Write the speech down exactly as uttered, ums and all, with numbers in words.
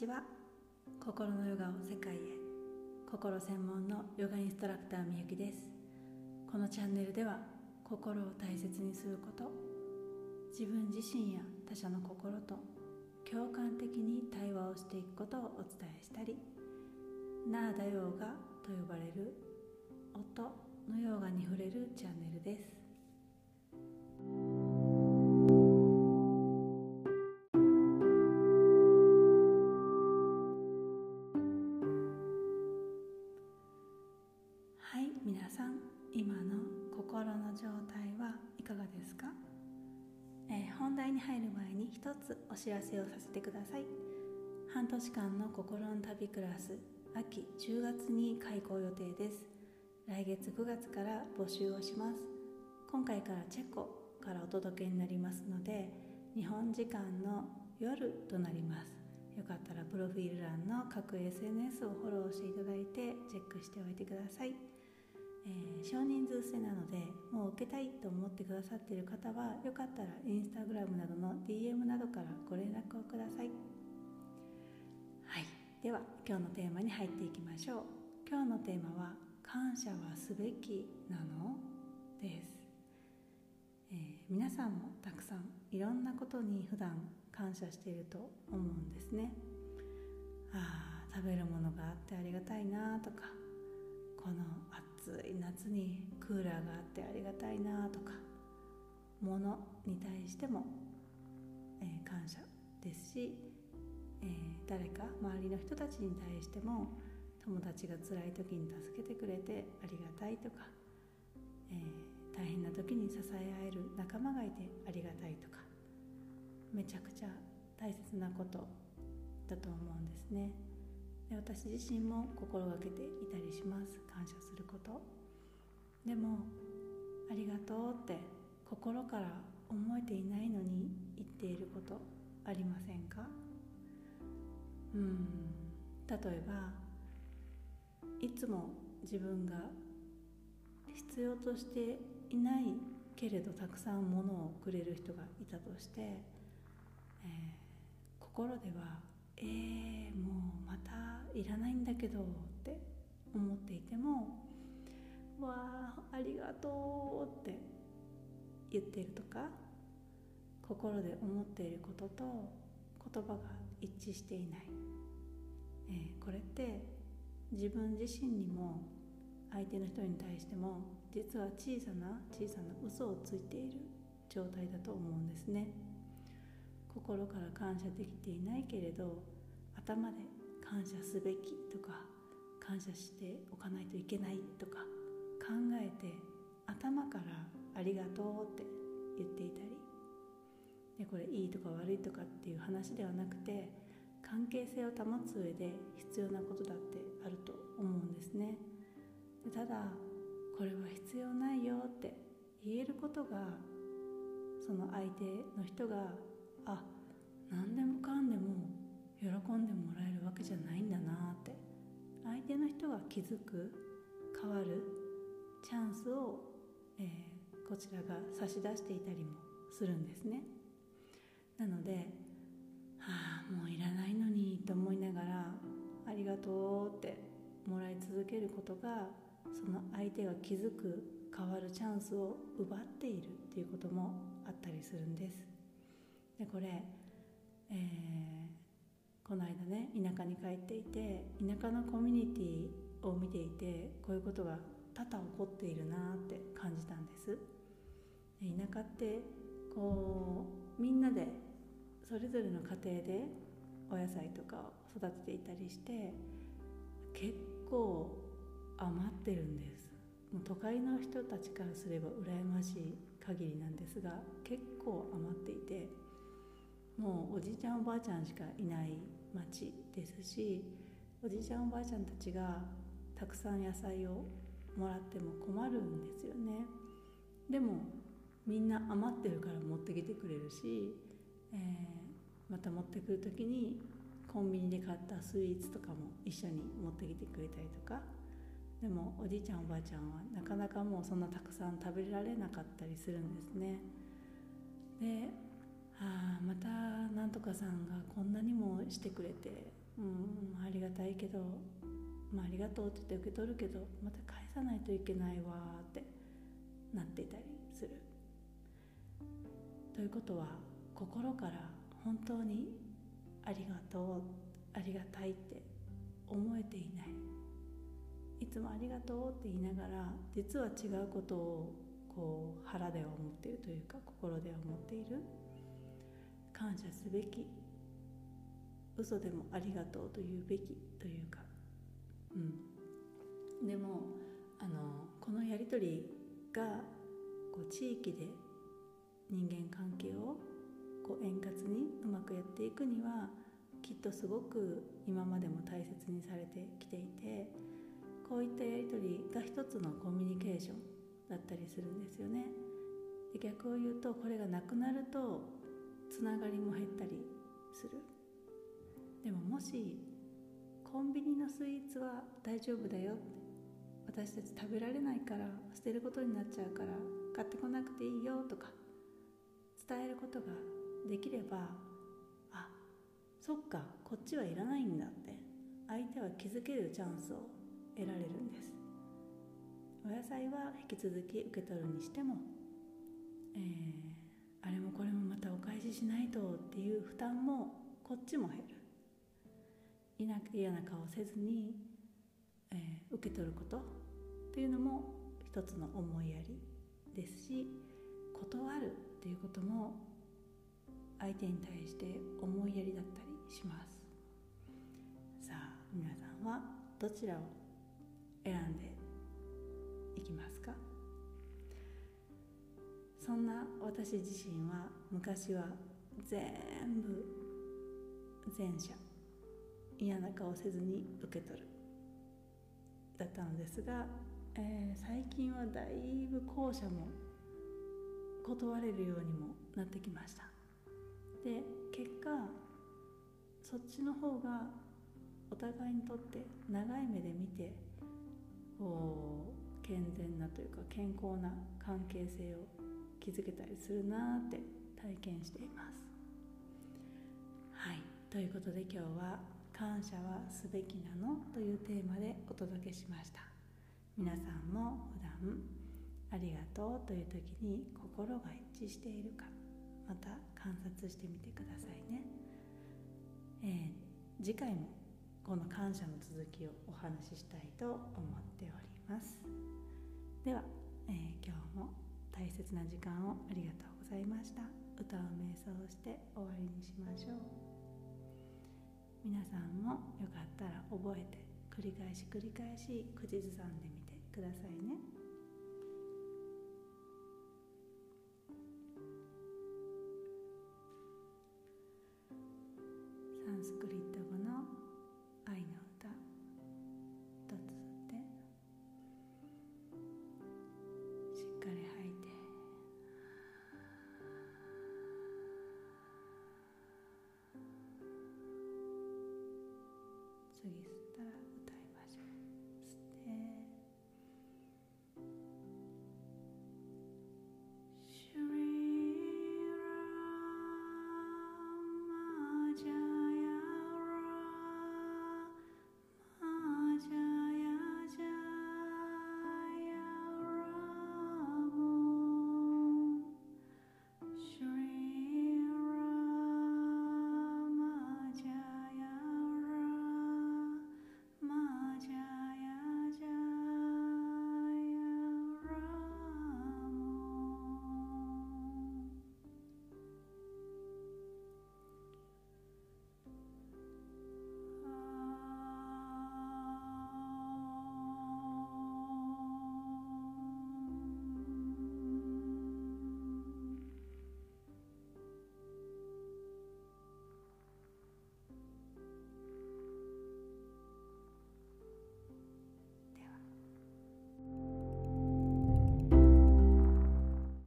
ちは。心のヨガを世界へ。心専門のヨガインストラクターみゆきです。このチャンネルでは、心を大切にすること、自分自身や他者の心と共感的に対話をしていくことをお伝えしたり、ナーダヨーガと呼ばれる音のヨーガに触れるチャンネルです。一つお知らせをさせてください。半年間の心の旅クラス、秋じゅうがつに開講予定です。来月くがつから募集をします。今回からチェコからお届けになりますので、日本時間の夜となります。よかったらプロフィール欄の各 エスエヌエス をフォローしていただいてチェックしておいてください。えー、少人数制なので、もう受けたいと思ってくださっている方は、よかったらインスタグラムなどの ディーエム などからご連絡をください。はい、では今日のテーマに入っていきましょう。今日のテーマは、感謝はすべきなの？です、えー、皆さんもたくさんいろんなことに普段感謝していると思うんですね。あー、食べるものがあってありがたいなとか、この暑い夏にクーラーがあってありがたいなとか、物に対しても、えー、感謝ですし、えー、誰か周りの人たちに対しても、友達が辛い時に助けてくれてありがたいとか、えー、大変な時に支え合える仲間がいてありがたいとか、めちゃくちゃ大切なことだと思うんですね。私自身も心がけていたりします。感謝すること。でも、ありがとうって心から思えていないのに言っていることありませんか？うーん例えば、いつも自分が必要としていないけれどたくさん物をくれる人がいたとして、えー、心ではえー、もうまたいらないんだけどって思っていても、わあ、ありがとうって言っているとか、心で思っていることと言葉が一致していない、えー、これって自分自身にも相手の人に対しても、実は小さな小さな嘘をついている状態だと思うんですね。心から感謝できていないけれど、頭で感謝すべきとか、感謝しておかないといけないとか考えて、頭からありがとうって言っていたり、でこれいいとか悪いとかっていう話ではなくて、関係性を保つ上で必要なことだってあると思うんですね。でただ、これは必要ないよって言えることが、その相手の人が、あ、何でもかんでも喜んでもらえるわけじゃないんだなって、相手の人が気づく、変わるチャンスを、えー、こちらが差し出していたりもするんですね。なので、はあ、もういらないのにと思いながら、ありがとうってもらい続けることが、その相手が気づく、変わるチャンスを奪っているっていうこともあったりするんです。でこれ、えー、この間ね、田舎に帰っていて、田舎のコミュニティを見ていて、こういうことが多々起こっているなって感じたんです。で田舎ってこう、みんなでそれぞれの家庭でお野菜とかを育てていたりして、結構余ってるんです。もう都会の人たちからすれば羨ましい限りなんですが、結構余っていて、もうおじいちゃんおばあちゃんしかいない町ですし、おじいちゃんおばあちゃんたちがたくさん野菜をもらっても困るんですよね。でもみんな余ってるから持ってきてくれるし、えー、また持ってくる時にコンビニで買ったスイーツとかも一緒に持ってきてくれたりとか。でもおじいちゃんおばあちゃんはなかなかもうそんなたくさん食べられなかったりするんですね。でああ、またなんとかさんがこんなにもしてくれて、うん、ありがたいけど、まあ、ありがとうって言って受け取るけど、また返さないといけないわってなっていたりする。ということは、心から本当にありがとう、ありがたいって思えていない。いつもありがとうって言いながら、実は違うことをこう腹では思っているというか、心では思っている。感謝すべき、嘘でもありがとうと言うべきというか、うん、でもあのこのやり取りがこう地域で人間関係をこう円滑にうまくやっていくには、きっとすごく今までも大切にされてきていて、こういったやり取りが一つのコミュニケーションだったりするんですよね。で、逆を言うと、これがなくなるとつながりも減ったりする。でも、もしコンビニのスイーツは大丈夫だよって、私たち食べられないから捨てることになっちゃうから買ってこなくていいよとか伝えることができれば、あ、そっか、こっちはいらないんだって、相手は気づけるチャンスを得られるんです。お野菜は引き続き受け取るにしても、えー、あれもこれもまたお返ししないとっていう負担もこっちも減る。嫌な顔をせずに、えー、受け取ることというのも一つの思いやりですし、断るということも相手に対して思いやりだったりします。さあ、皆さんはどちらを選んでいきますか？そんな私自身は、昔は全部前者、嫌な顔せずに受け取るだったのですが、えー、最近はだいぶ後者も断れるようにもなってきました。で、結果そっちの方がお互いにとって長い目で見てこう健全なというか健康な関係性を築けたりするなって体験しています。はい、ということで今日は、感謝はすべきなのというテーマでお届けしました。皆さんも普段ありがとうという時に心が一致しているか、また観察してみてくださいね。えー、次回もこの感謝の続きをお話ししたいと思っております。では、えー、今日も大切な時間をありがとうございました。歌を瞑想して終わりにしましょう。皆さんもよかったら覚えて、繰り返し繰り返し口ずさんでみてくださいね。サンスクリット語の愛の歌一つで、しっかり吐いて、次です。